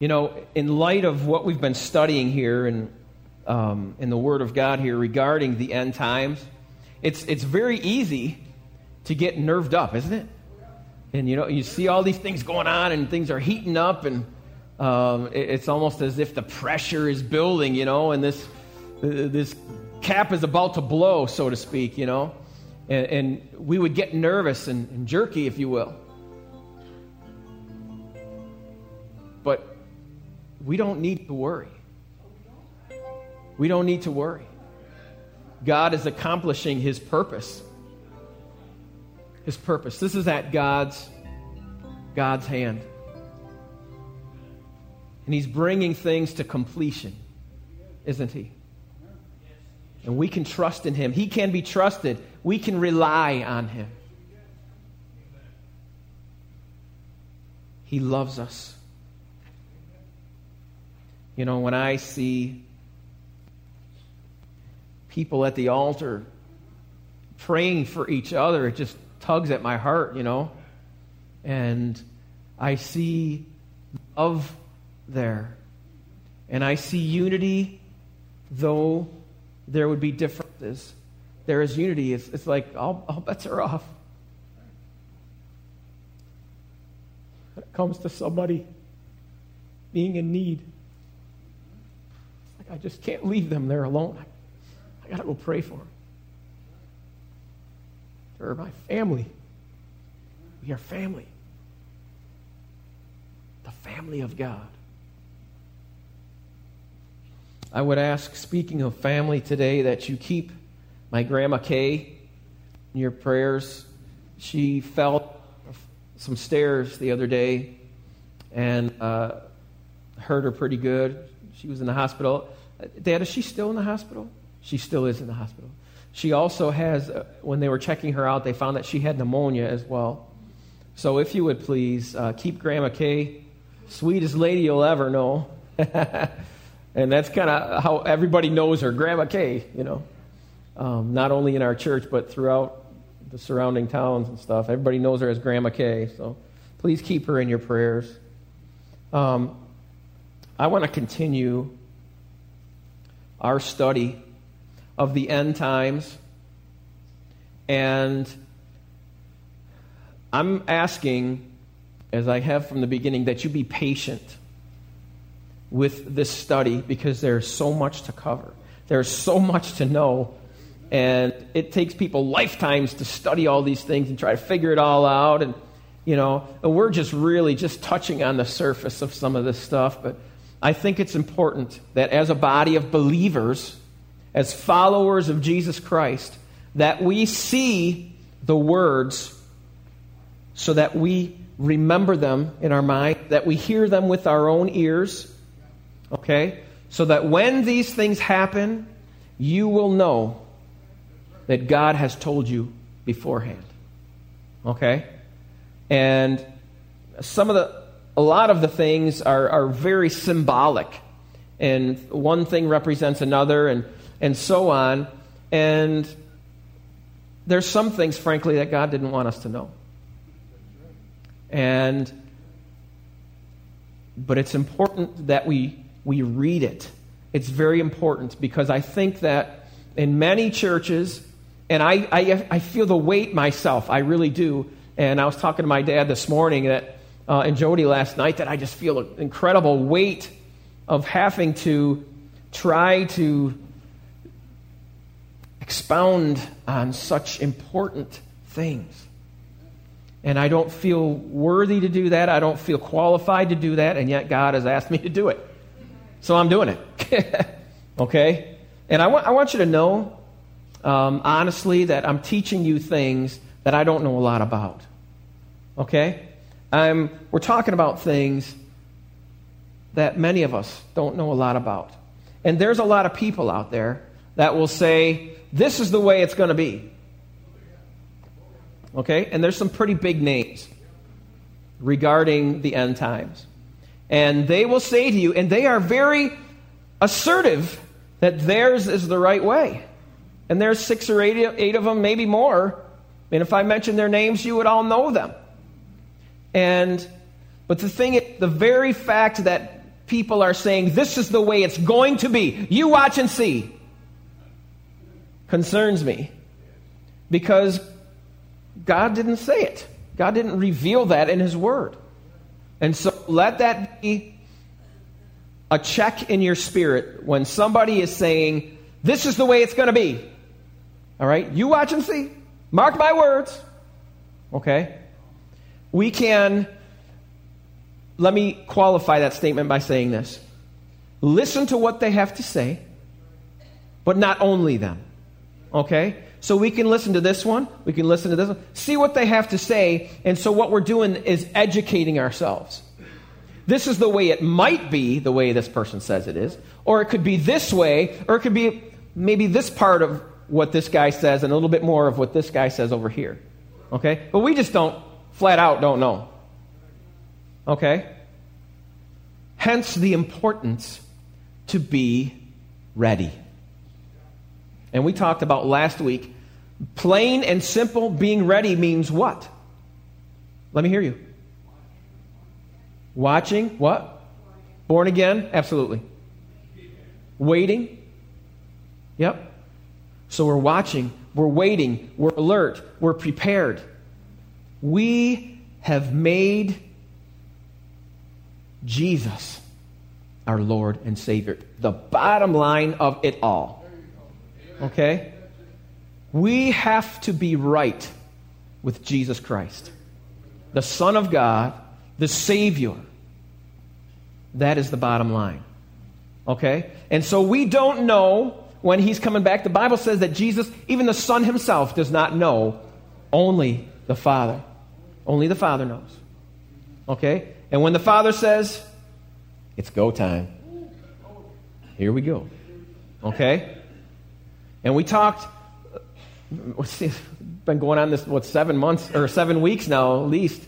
You know, in light of what we've been studying here and in the Word of God here regarding the end times, it's very easy to get nerved up, isn't it? And, you know, you see all these things going on and things are heating up, and it's almost as if the pressure is building, you know, and this cap is about to blow, so to speak, you know. And we would get nervous and jerky, if you will. But we don't need to worry. We don't need to worry. God is accomplishing His purpose. His purpose. This is at God's hand. And He's bringing things to completion, isn't He? And we can trust in Him. He can be trusted. We can rely on Him. He loves us. You know, when I see people at the altar praying for each other, it just tugs at my heart, you know. And I see love there. And I see unity, though there would be differences. There is unity. It's like all bets are off. When it comes to somebody being in need, it's like I just can't leave them there alone. I got to go pray for them. They're my family. We are family. The family of God. I would ask, speaking of family today, that you keep my Grandma Kay in your prayers. She fell some stairs the other day and hurt her pretty good. She was in the hospital. Dad, is she still in the hospital? She still is in the hospital. She also has, when they were checking her out, they found that she had pneumonia as well. So if you would please keep Grandma Kay, sweetest lady you'll ever know. And that's kind of how everybody knows her, Grandma Kay, you know. Not only in our church, but throughout the surrounding towns and stuff. Everybody knows her as Grandma Kay, so please keep her in your prayers. I want to continue our study of the end times. And I'm asking, as I have from the beginning, that you be patient with this study, because there's so much to cover. There's so much to know, and it takes people lifetimes to study all these things and try to figure it all out. And you know, and we're just really just touching on the surface of some of this stuff, but I think it's important that as a body of believers, as followers of Jesus Christ, that we see the words so that we remember them in our mind, that we hear them with our own ears. Okay? So that when these things happen, you will know that God has told you beforehand. Okay? And a lot of the things are very symbolic. And one thing represents another and so on. And there's some things, frankly, that God didn't want us to know. But it's important that we read it. It's very important, because I think that in many churches, and I feel the weight myself, I really do. And I was talking to my dad this morning that and Jody last night, that I just feel an incredible weight of having to try to expound on such important things. And I don't feel worthy to do that. I don't feel qualified to do that. And yet God has asked me to do it. So I'm doing it, okay? And I want you to know, honestly, that I'm teaching you things that I don't know a lot about, okay? We're talking about things that many of us don't know a lot about. And there's a lot of people out there that will say, this is the way it's going to be, okay? And there's some pretty big names regarding the end times. And they will say to you, and they are very assertive that theirs is the right way. And there's 6 or 8 of them, maybe more. And if I mentioned their names, you would all know them. But the thing is, the very fact that people are saying, this is the way it's going to be. You watch and see. Concerns me. Because God didn't say it. God didn't reveal that in His Word. And so let that be a check in your spirit when somebody is saying, this is the way it's going to be. All right? You watch and see. Mark my words. Okay? We can... Let me qualify that statement by saying this. Listen to what they have to say, but not only them. Okay? So we can listen to this one. We can listen to this one. See what they have to say. And so what we're doing is educating ourselves. This is the way it might be, the way this person says it is. Or it could be this way. Or it could be maybe this part of what this guy says and a little bit more of what this guy says over here. Okay? But we just flat out don't know. Okay? Hence the importance to be ready. And we talked about last week, plain and simple, being ready means what? Let me hear you. Watching, what? Born again? Absolutely. Waiting? Yep. So we're watching, we're waiting, we're alert, we're prepared. We have made Jesus our Lord and Savior. The bottom line of it all. Okay? We have to be right with Jesus Christ, the Son of God, the Savior. That is the bottom line. Okay? And so we don't know when He's coming back. The Bible says that Jesus, even the Son Himself, does not know. Only the Father. Only the Father knows. Okay? And when the Father says, it's go time. Here we go. Okay? And we talked, it's been going on this, 7 months or 7 weeks now at least.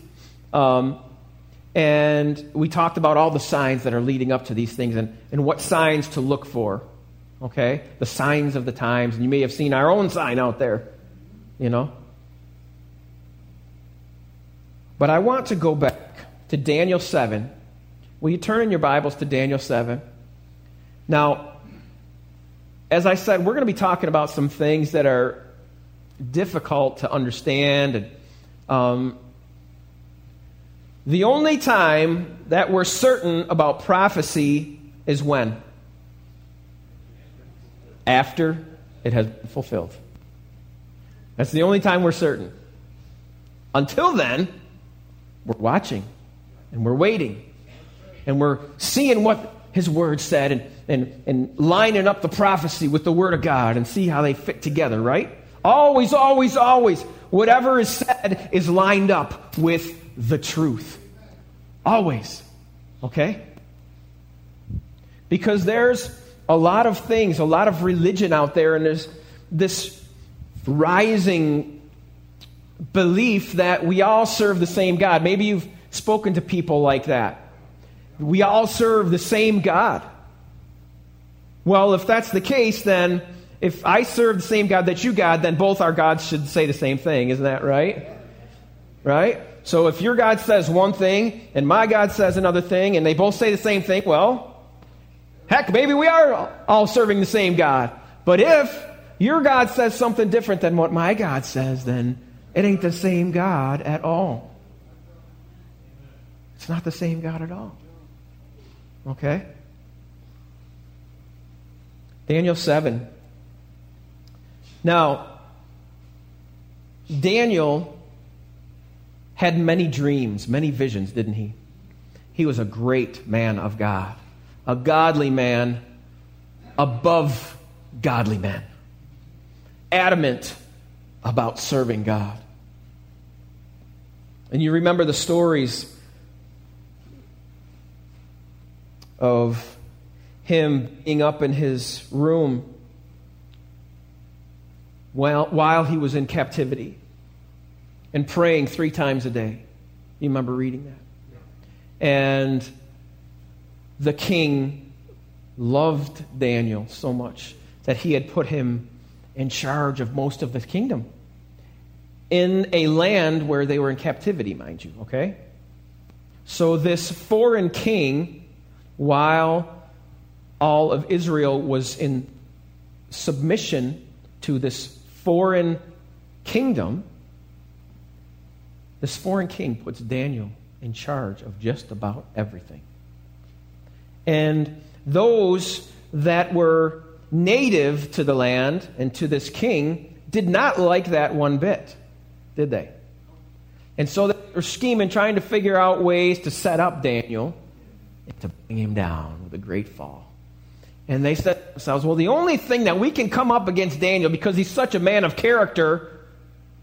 And we talked about all the signs that are leading up to these things and what signs to look for. Okay? The signs of the times. And you may have seen our own sign out there, you know. But I want to go back to Daniel 7. Will you turn in your Bibles to Daniel 7? Now, as I said, we're going to be talking about some things that are difficult to understand. And, the only time that we're certain about prophecy is when? After it has been fulfilled. That's the only time we're certain. Until then, we're watching. And we're waiting. And we're seeing what His Word said and lining up the prophecy with the Word of God and see how they fit together, right? Always, always, always, whatever is said is lined up with the truth. Always. Okay? Because there's a lot of things, a lot of religion out there, and there's this rising belief that we all serve the same God. Maybe you've spoken to people like that. We all serve the same God. Well, if that's the case, then if I serve the same God that you God, then both our gods should say the same thing. Isn't that right? Right? So if your God says one thing and my God says another thing and they both say the same thing, well, heck, maybe we are all serving the same God. But if your God says something different than what my God says, then it ain't the same God at all. It's not the same God at all. Okay? Daniel 7. Now, Daniel had many dreams, many visions, didn't he? He was a great man of God, a godly man above godly men, adamant about serving God. And you remember the stories of him being up in his room while he was in captivity and praying 3 times a day. You remember reading that? And the king loved Daniel so much that he had put him in charge of most of the kingdom in a land where they were in captivity, mind you, okay? So this foreign king while all of Israel was in submission to this foreign kingdom, this foreign king puts Daniel in charge of just about everything. And those that were native to the land and to this king did not like that one bit, did they? And so they were scheming, trying to figure out ways to set up Daniel and to bring him down with a great fall. And they said to themselves, well, the only thing that we can come up against Daniel, because he's such a man of character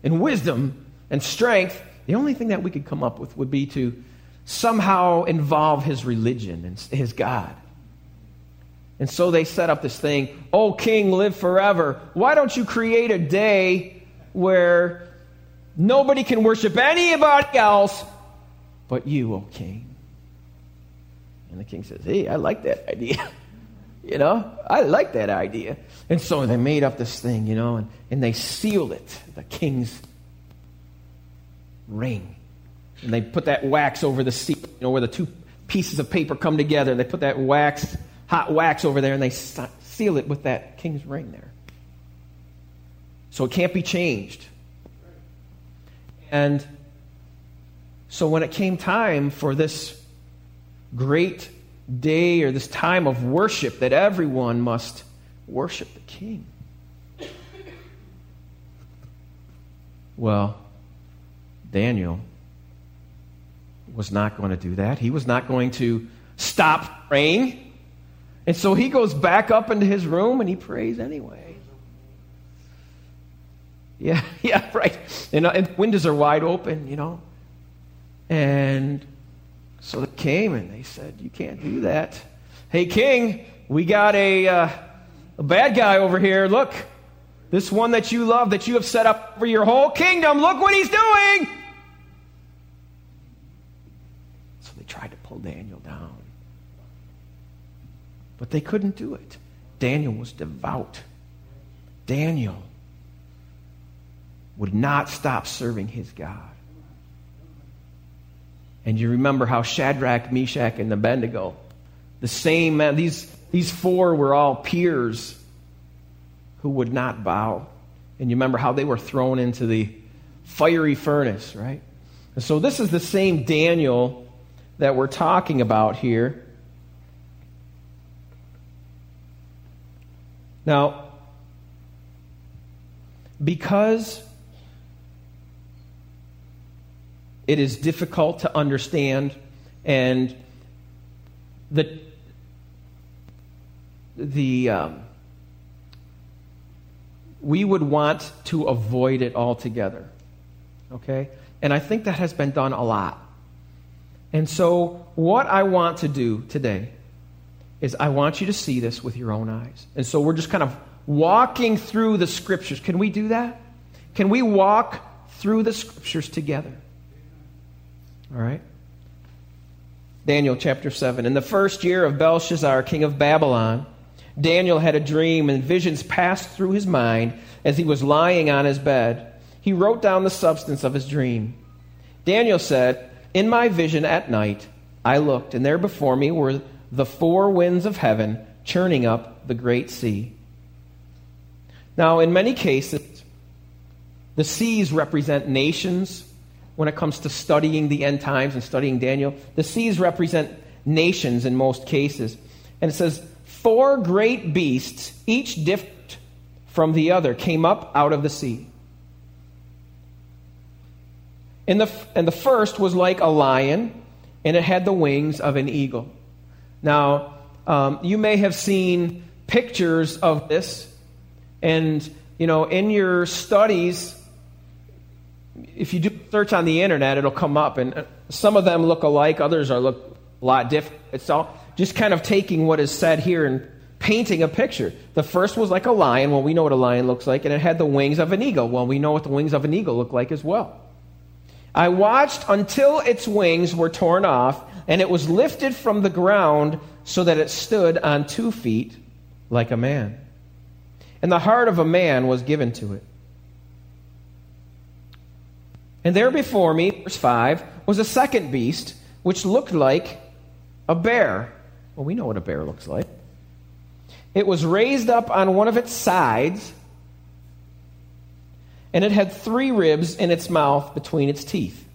and wisdom and strength, the only thing that we could come up with would be to somehow involve his religion and his God. And so they set up this thing, "O king, live forever. Why don't you create a day where nobody can worship anybody else but you, O king?" And the king says, "Hey, I like that idea." I like that idea. And so they made up this thing, and they sealed it, the king's ring. And they put that wax over the seal, where the two pieces of paper come together. And they put that wax, hot wax over there, and they seal it with that king's ring there. So it can't be changed. And so when it came time for this great day, or this time of worship, that everyone must worship the king, well, Daniel was not going to do that. He was not going to stop praying. And so he goes back up into his room and he prays anyway. Yeah, right. And windows are wide open, And so they came and they said, "You can't do that. Hey, king, we got a bad guy over here. Look, this one that you love, that you have set up for your whole kingdom, look what he's doing." So they tried to pull Daniel down. But they couldn't do it. Daniel was devout. Daniel would not stop serving his God. And you remember how Shadrach, Meshach, and Abednego, the same man, these four were all peers who would not bow. And you remember how they were thrown into the fiery furnace, right? And so this is the same Daniel that we're talking about here. Now, because it is difficult to understand, and we would want to avoid it altogether, okay? And I think that has been done a lot. And so what I want to do today is I want you to see this with your own eyes. And so we're just kind of walking through the scriptures. Can we do that? Can we walk through the scriptures together? All right. Daniel chapter 7. "In the first year of Belshazzar, king of Babylon, Daniel had a dream, and visions passed through his mind as he was lying on his bed. He wrote down the substance of his dream. Daniel said, 'In my vision at night, I looked, and there before me were the four winds of heaven churning up the great sea.'" Now, in many cases, the seas represent nations. When it comes to studying the end times and studying Daniel, the seas represent nations in most cases. And it says, "Four great beasts, each different from the other, came up out of the sea. And the first was like a lion, and it had the wings of an eagle." Now, you may have seen pictures of this, and, in your studies, if you do search on the internet, it'll come up, and some of them look alike, others look a lot different. It's all just kind of taking what is said here and painting a picture. The first was like a lion. Well, we know what a lion looks like, and it had the wings of an eagle. Well, we know what the wings of an eagle look like as well. "I watched until its wings were torn off, and it was lifted from the ground so that it stood on 2 feet like a man. And the heart of a man was given to it. And there before me," verse 5, "was a second beast, which looked like a bear, Well, we know what a bear looks like. It was raised up on one of its sides, and it had 3 ribs in its mouth between its teeth.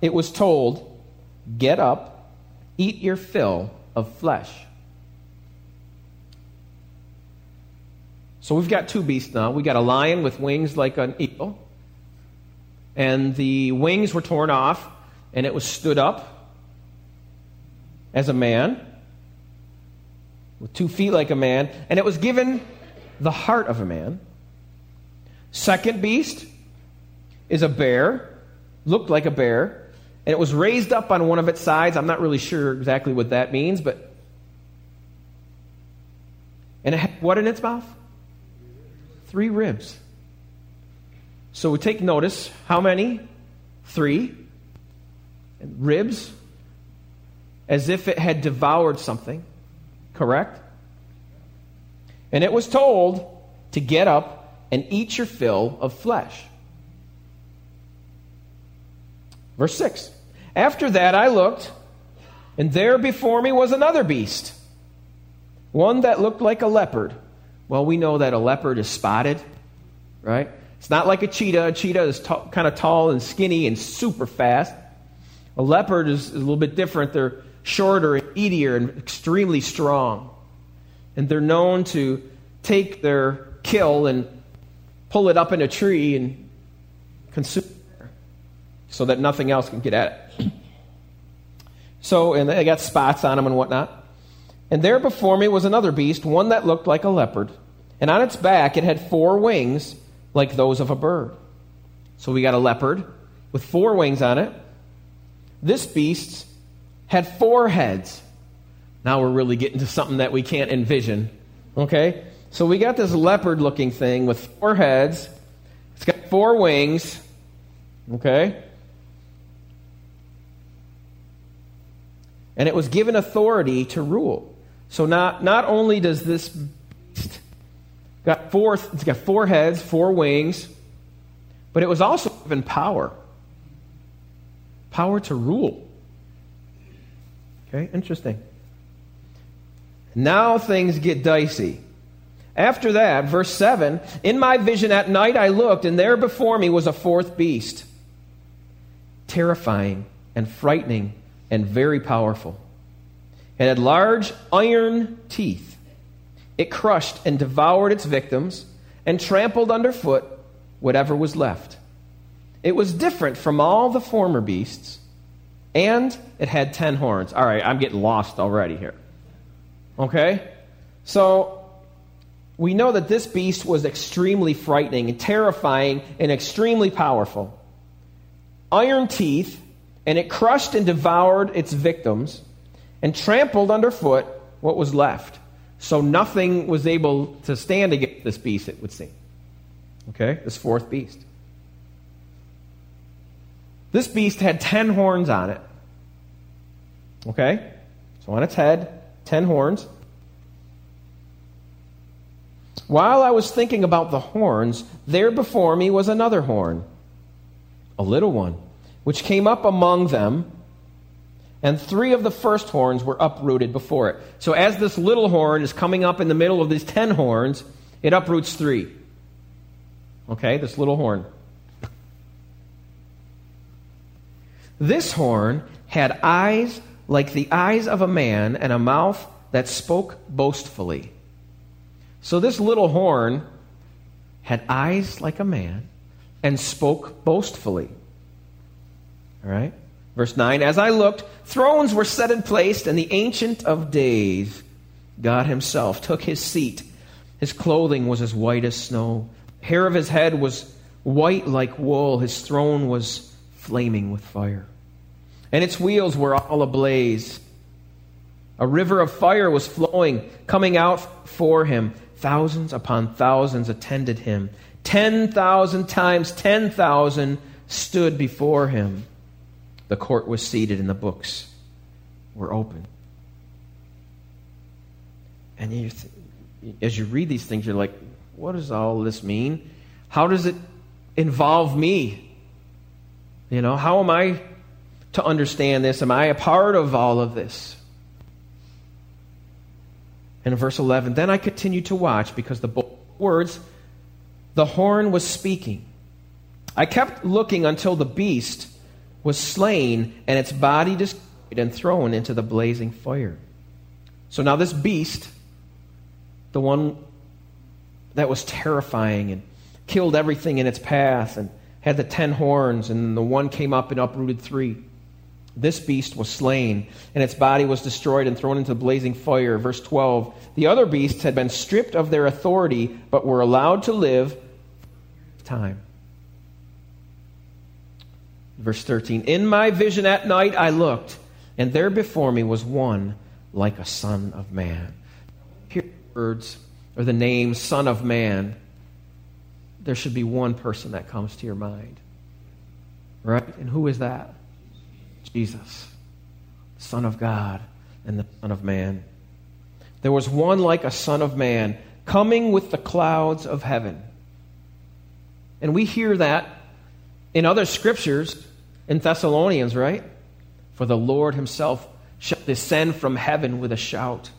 It was told, "Get up, eat your fill of flesh." So we've got 2 beasts now. We've got a lion with wings like an eagle, and the wings were torn off, and it was stood up as a man, with 2 feet like a man, and it was given the heart of a man. Second beast is a bear, looked like a bear, and it was raised up on one of its sides. I'm not really sure exactly what that means, but... And it had what in its mouth? 3 ribs. So we take notice. How many? 3. And ribs, as if it had devoured something. Correct? And it was told to get up and eat your fill of flesh. Verse 6. After that I looked, and there before me was another beast, one that looked like a leopard. Well, we know that a leopard is spotted, right? It's not like a cheetah. A cheetah is kind of tall and skinny and super fast. A leopard is a little bit different. They're shorter and eatier and extremely strong. And they're known to take their kill and pull it up in a tree and consume it so that nothing else can get at it. So, and they got spots on them and whatnot. And there before me was another beast, one that looked like a leopard. And on its back it had 4 wings like those of a bird. So we got a leopard with 4 wings on it. This beast had 4 heads. Now we're really getting to something that we can't envision. Okay? So we got this leopard-looking thing with 4 heads. It's got 4 wings. Okay? And it was given authority to rule. So not only does this beast it's got 4 heads, 4 wings, but it was also given power. Power to rule. Okay, interesting. Now things get dicey. After that, verse 7, in my vision at night I looked, and there before me was a 4th beast, terrifying and frightening and very powerful. It had large iron teeth. It crushed and devoured its victims and trampled underfoot whatever was left. It was different from all the former beasts, and it had 10 horns. All right, I'm getting lost already here. Okay? So we know that this beast was extremely frightening and terrifying and extremely powerful. Iron teeth, and it crushed and devoured its victims and trampled underfoot what was left. So nothing was able to stand against this beast, it would seem. Okay? This 4th beast. This beast had 10 horns on it. Okay? So on its head, 10 horns. While I was thinking about the horns, there before me was another horn, a little one, which came up among them, and 3 of the first horns were uprooted before it. So as this little horn is coming up in the middle of these 10 horns, it uproots 3. Okay? This little horn. This horn had eyes like the eyes of a man and a mouth that spoke boastfully. So this little horn had eyes like a man and spoke boastfully. All right? Verse 9, as I looked, thrones were set in place, and the Ancient of Days, God himself, took his seat. His clothing was as white as snow. The hair of his head was white like wool. His throne was flaming with fire, and its wheels were all ablaze. A river of fire was flowing, coming out for him. Thousands upon thousands attended him. 10,000 times 10,000 stood before him. The court was seated, and the books were open. And as you read these things, you're like, what does all this mean? How does it involve me? You know, how am I to understand this? Am I a part of all of this? And in verse 11, then I continued to watch because the bold words, the horn was speaking. I kept looking until the beast was slain and its body destroyed and thrown into the blazing fire. So now this beast, the one that was terrifying and killed everything in its path and had the 10 horns, and the one came up and uprooted 3. This beast was slain, and its body was destroyed and thrown into the blazing fire. Verse 12, the other beasts had been stripped of their authority, but were allowed to live time. Verse 13, in my vision at night I looked, and there before me was one like a son of man. Here the words, or the name Son of Man. There should be one person that comes to your mind, right? And who is that? Jesus, the Son of God and the Son of Man. There was one like a Son of Man coming with the clouds of heaven. And we hear that in other scriptures, in Thessalonians, right? For the Lord himself shall descend from heaven with a shout,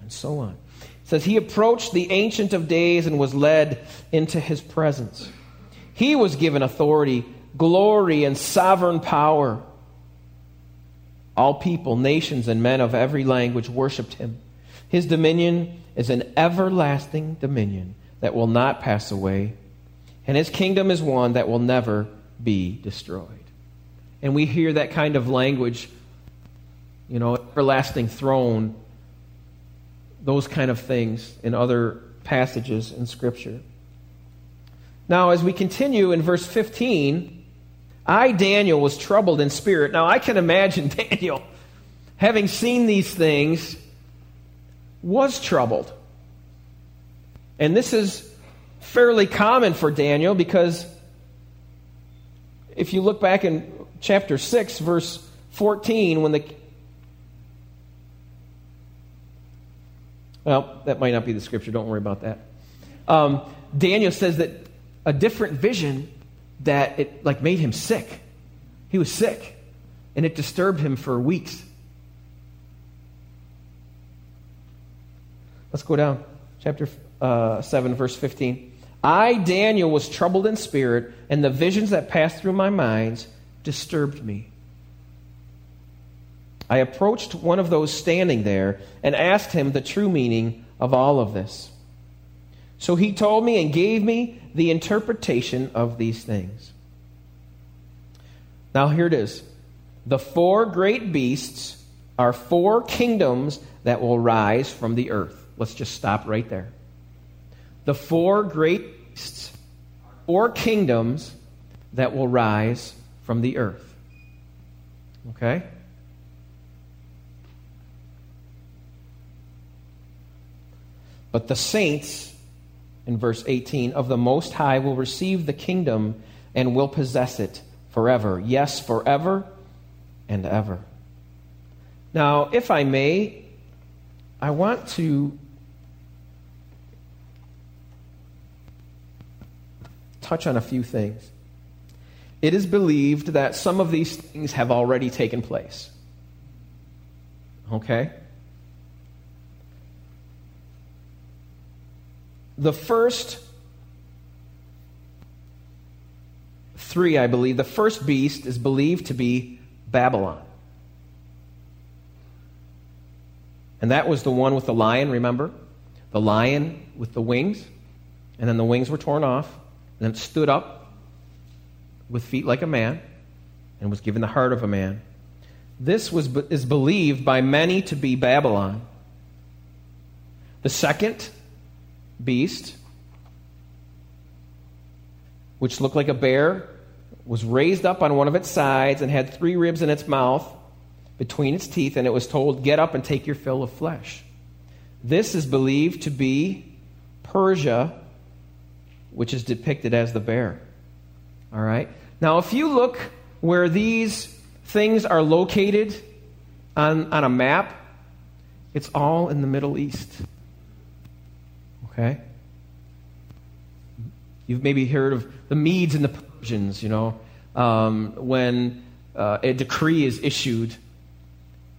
and so on. Says he approached the Ancient of Days and was led into his presence. He was given authority, glory, and sovereign power. All people, nations, and men of every language worshiped him. His dominion is an everlasting dominion that will not pass away, and his kingdom is one that will never be destroyed. And we hear that kind of language, you know, everlasting throne, those kind of things in other passages in Scripture. Now, as we continue in verse 15, I, Daniel, was troubled in spirit. Now, I can imagine Daniel, having seen these things, was troubled. And this is fairly common for Daniel, because if you look back in chapter 6, verse 14, when the... Well, that might not be the scripture. Don't worry about that. Daniel says that a different vision that it like made him sick. He was sick, and it disturbed him for weeks. Let's go down. Chapter 7, verse 15. I, Daniel, was troubled in spirit, and the visions that passed through my mind disturbed me. I approached one of those standing there and asked him the true meaning of all of this. So he told me and gave me the interpretation of these things. Now here it is. The 4 great beasts are 4 kingdoms that will rise from the earth. Let's just stop right there. The 4 great beasts are 4 kingdoms that will rise from the earth. Okay? But the saints, in verse 18, of the Most High will receive the kingdom and will possess it forever. Yes, forever and ever. Now, if I may, I want to touch on a few things. It is believed that some of these things have already taken place. Okay? The first 3, I believe, the first beast is believed to be Babylon. And that was the one with the lion, remember? The lion with the wings. And then the wings were torn off. And then it stood up with feet like a man and was given the heart of a man. This is believed by many to be Babylon. The second beast, which looked like a bear, was raised up on one of its sides and had 3 ribs in its mouth between its teeth, and it was told, get up and take your fill of flesh. This is believed to be Persia, which is depicted as the bear. All right. Now, if you look where these things are located on a map, it's all in the Middle East. Okay? You've maybe heard of the Medes and the Persians, you know, when a decree is issued,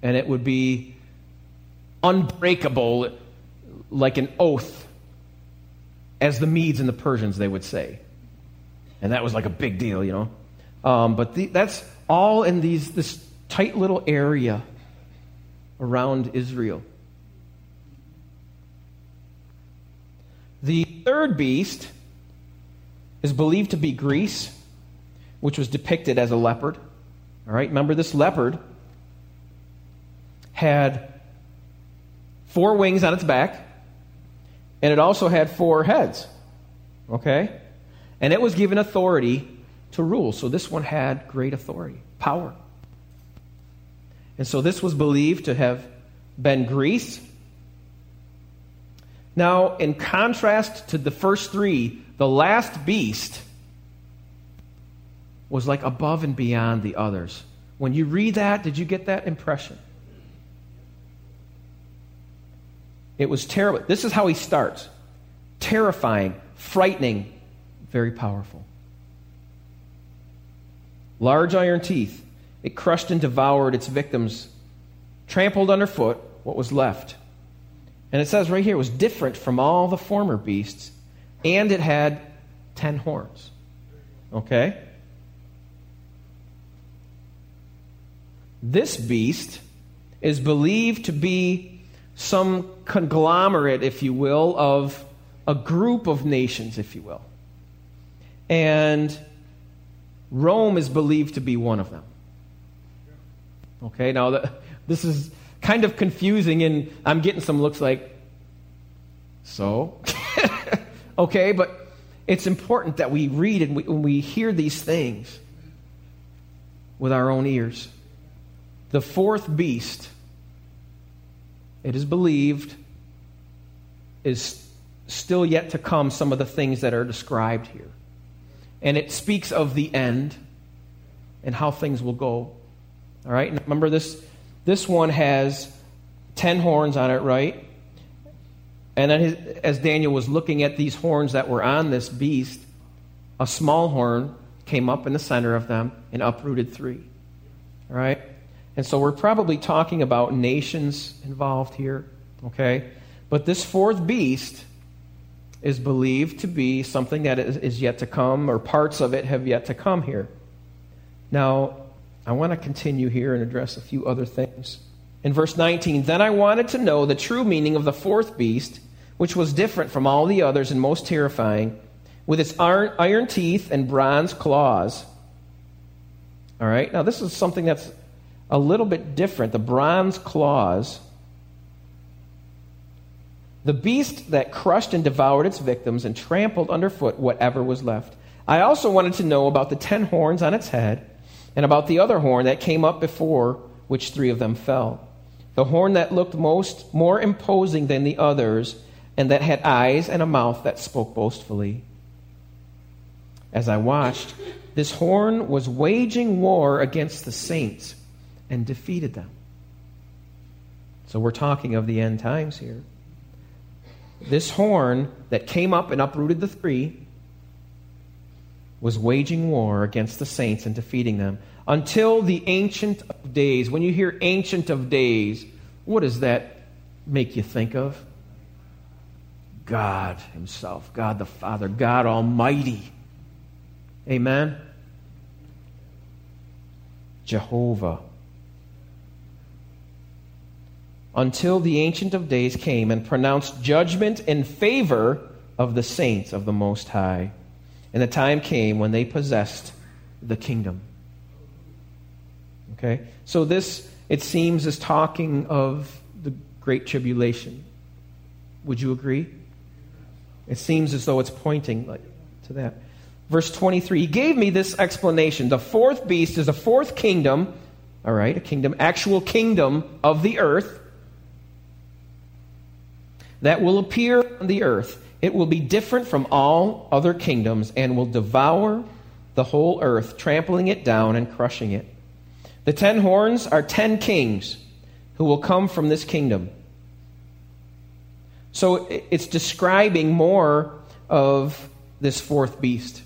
and it would be unbreakable like an oath, as the Medes and the Persians, they would say. And that was like a big deal, you know. That's all in this tight little area around Israel. The third beast is believed to be Greece, which was depicted as a leopard. All right, remember this leopard had 4 wings on its back, and it also had 4 heads. Okay? And it was given authority to rule. So this one had great authority, power. And so this was believed to have been Greece. Now, in contrast to the first 3, the last beast was like above and beyond the others. When you read that, did you get that impression? It was terrible. This is how he starts. Terrifying, frightening, very powerful. Large iron teeth. It crushed and devoured its victims, trampled underfoot what was left. And it says right here, it was different from all the former beasts, and it had 10 horns. Okay? This beast is believed to be some conglomerate, if you will, of a group of nations, if you will. And Rome is believed to be one of them. Okay, now this is kind of confusing, and I'm getting some looks like, so? Okay, but it's important that we read and we hear these things with our own ears. The fourth beast, it is believed, is still yet to come, some of the things that are described here. And it speaks of the end and how things will go. All right, and remember this one has 10 horns on it, right? And then as Daniel was looking at these horns that were on this beast, a small horn came up in the center of them and uprooted 3. All right? And so we're probably talking about nations involved here, okay? But this fourth beast is believed to be something that is yet to come, or parts of it have yet to come here. Now, I want to continue here and address a few other things. In verse 19, then I wanted to know the true meaning of the fourth beast, which was different from all the others and most terrifying, with its iron teeth and bronze claws. All right, now this is something that's a little bit different, the bronze claws. The beast that crushed and devoured its victims and trampled underfoot whatever was left. I also wanted to know about the 10 horns on its head, and about the other horn that came up before, which 3 of them fell. The horn that looked more imposing than the others, and that had eyes and a mouth that spoke boastfully. As I watched, this horn was waging war against the saints and defeated them. So we're talking of the end times here. This horn that came up and uprooted the 3 was waging war against the saints and defeating them until the Ancient of Days. When you hear Ancient of Days, what does that make you think of? God himself, God the Father, God Almighty. Amen? Jehovah. Until the Ancient of Days came and pronounced judgment in favor of the saints of the Most High. And the time came when they possessed the kingdom. Okay? So this, it seems, is talking of the Great Tribulation. Would you agree? It seems as though it's pointing to that. Verse 23, he gave me this explanation. The fourth beast is a fourth kingdom, all right, a kingdom, actual kingdom of the earth, that will appear on the earth. It will be different from all other kingdoms and will devour the whole earth, trampling it down and crushing it. The 10 horns are 10 kings who will come from this kingdom. So it's describing more of this fourth beast,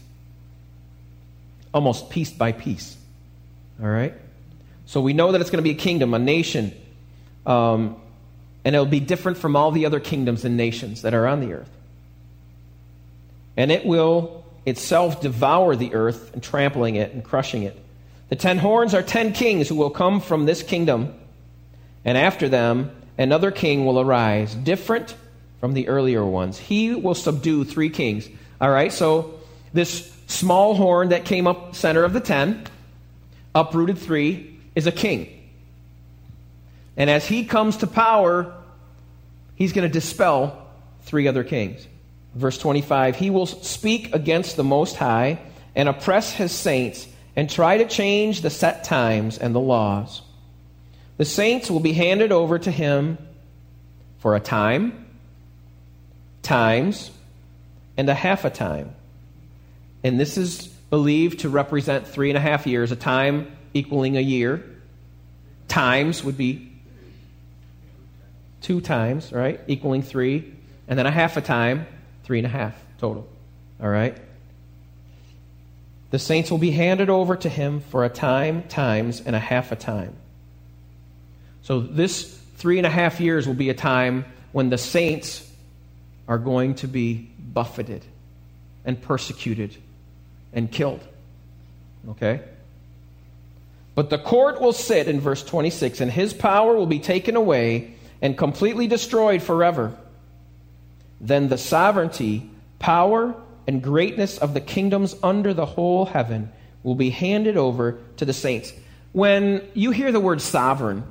almost piece by piece. All right? So we know that it's going to be a kingdom, a nation, And it will be different from all the other kingdoms and nations that are on the earth. And it will itself devour the earth and trampling it and crushing it. The 10 horns are 10 kings who will come from this kingdom, and after them another king will arise, different from the earlier ones. He will subdue 3 kings. All right, so this small horn that came up center of the 10, uprooted 3, is a king. And as he comes to power, he's going to dispel 3 other kings. Verse 25, he will speak against the Most High and oppress his saints and try to change the set times and the laws. The saints will be handed over to him for a time, times, and a half a time. And this is believed to represent 3.5 years, a time equaling a year. Times would be 2 times, right, equaling 3. And then a half a time, 3.5 total, all right? The saints will be handed over to him for a time, times, and a half a time. So this 3.5 years will be a time when the saints are going to be buffeted and persecuted and killed. Okay? But the court will sit, in verse 26, and his power will be taken away and completely destroyed forever. Then the sovereignty, power, and greatness of the kingdoms under the whole heaven will be handed over to the saints. When you hear the word sovereign,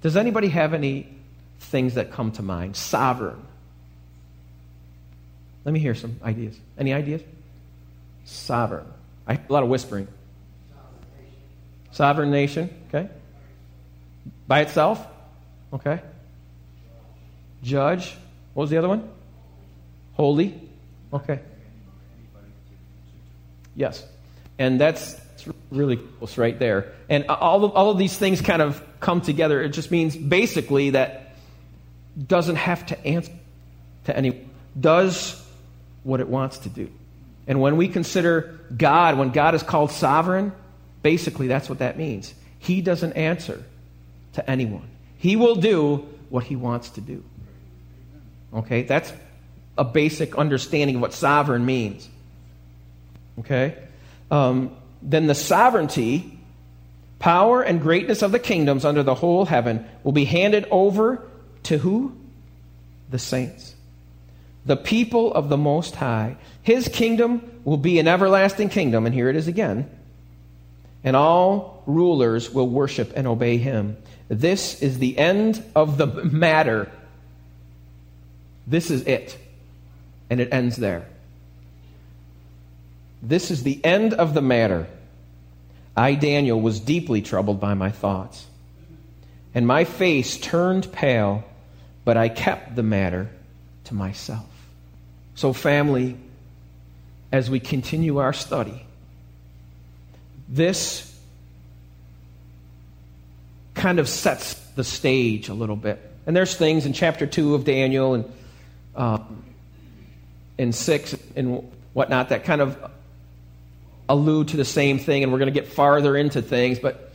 does anybody have any things that come to mind? Sovereign. Let me hear some ideas. Any ideas? Sovereign. A lot of whispering. Sovereign nation. Okay. By itself. Okay. Judge. What was the other one? Holy. Okay. Yes. And that's really close right there. And all of these things kind of come together. It just means basically that doesn't have to answer to anyone. Does what it wants to do. And when we consider God, when God is called sovereign, basically that's what that means. He doesn't answer to anyone. He will do what he wants to do. Okay? That's a basic understanding of what sovereign means. Okay? Then the sovereignty, power, and greatness of the kingdoms under the whole heaven will be handed over to who? The saints. The people of the Most High. His kingdom will be an everlasting kingdom, and here it is again. And all rulers will worship and obey him. This is the end of the matter. This is it. And it ends there. This is the end of the matter. I, Daniel, was deeply troubled by my thoughts, and my face turned pale, but I kept the matter to myself. So, family, as we continue our study, this kind of sets the stage a little bit. And there's things in chapter 2 of Daniel and in 6 and whatnot that kind of allude to the same thing, and we're going to get farther into things, but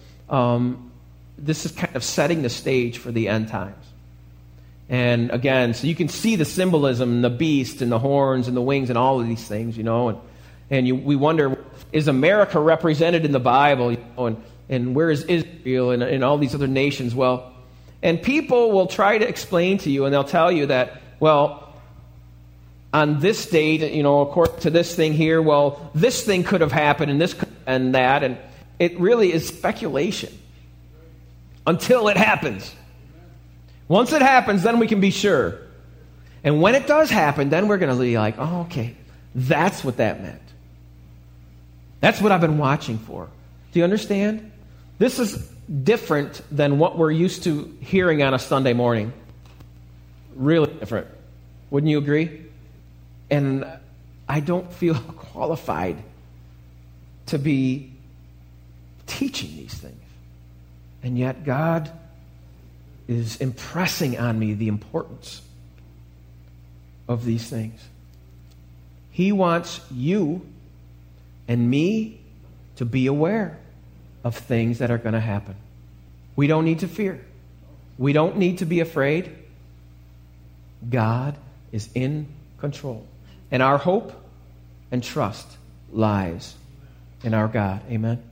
this is kind of setting the stage for the end times. And again, so you can see the symbolism, the beast and the horns and the wings and all of these things, you know. And we wonder, is America represented in the Bible? You know, and where is Israel and all these other nations? Well, and people will try to explain to you, and they'll tell you that, well, on this date, you know, according to this thing here, well, this thing could have happened and this could, and that. And it really is speculation until it happens. Once it happens, then we can be sure. And when it does happen, then we're going to be like, oh, okay, that's what that meant. That's what I've been watching for. Do you understand? This is different than what we're used to hearing on a Sunday morning. Really different. Wouldn't you agree? And I don't feel qualified to be teaching these things. And yet God is impressing on me the importance of these things. He wants you and me to be aware of things that are going to happen. We don't need to fear. We don't need to be afraid. God is in control. And our hope and trust lies in our God. Amen.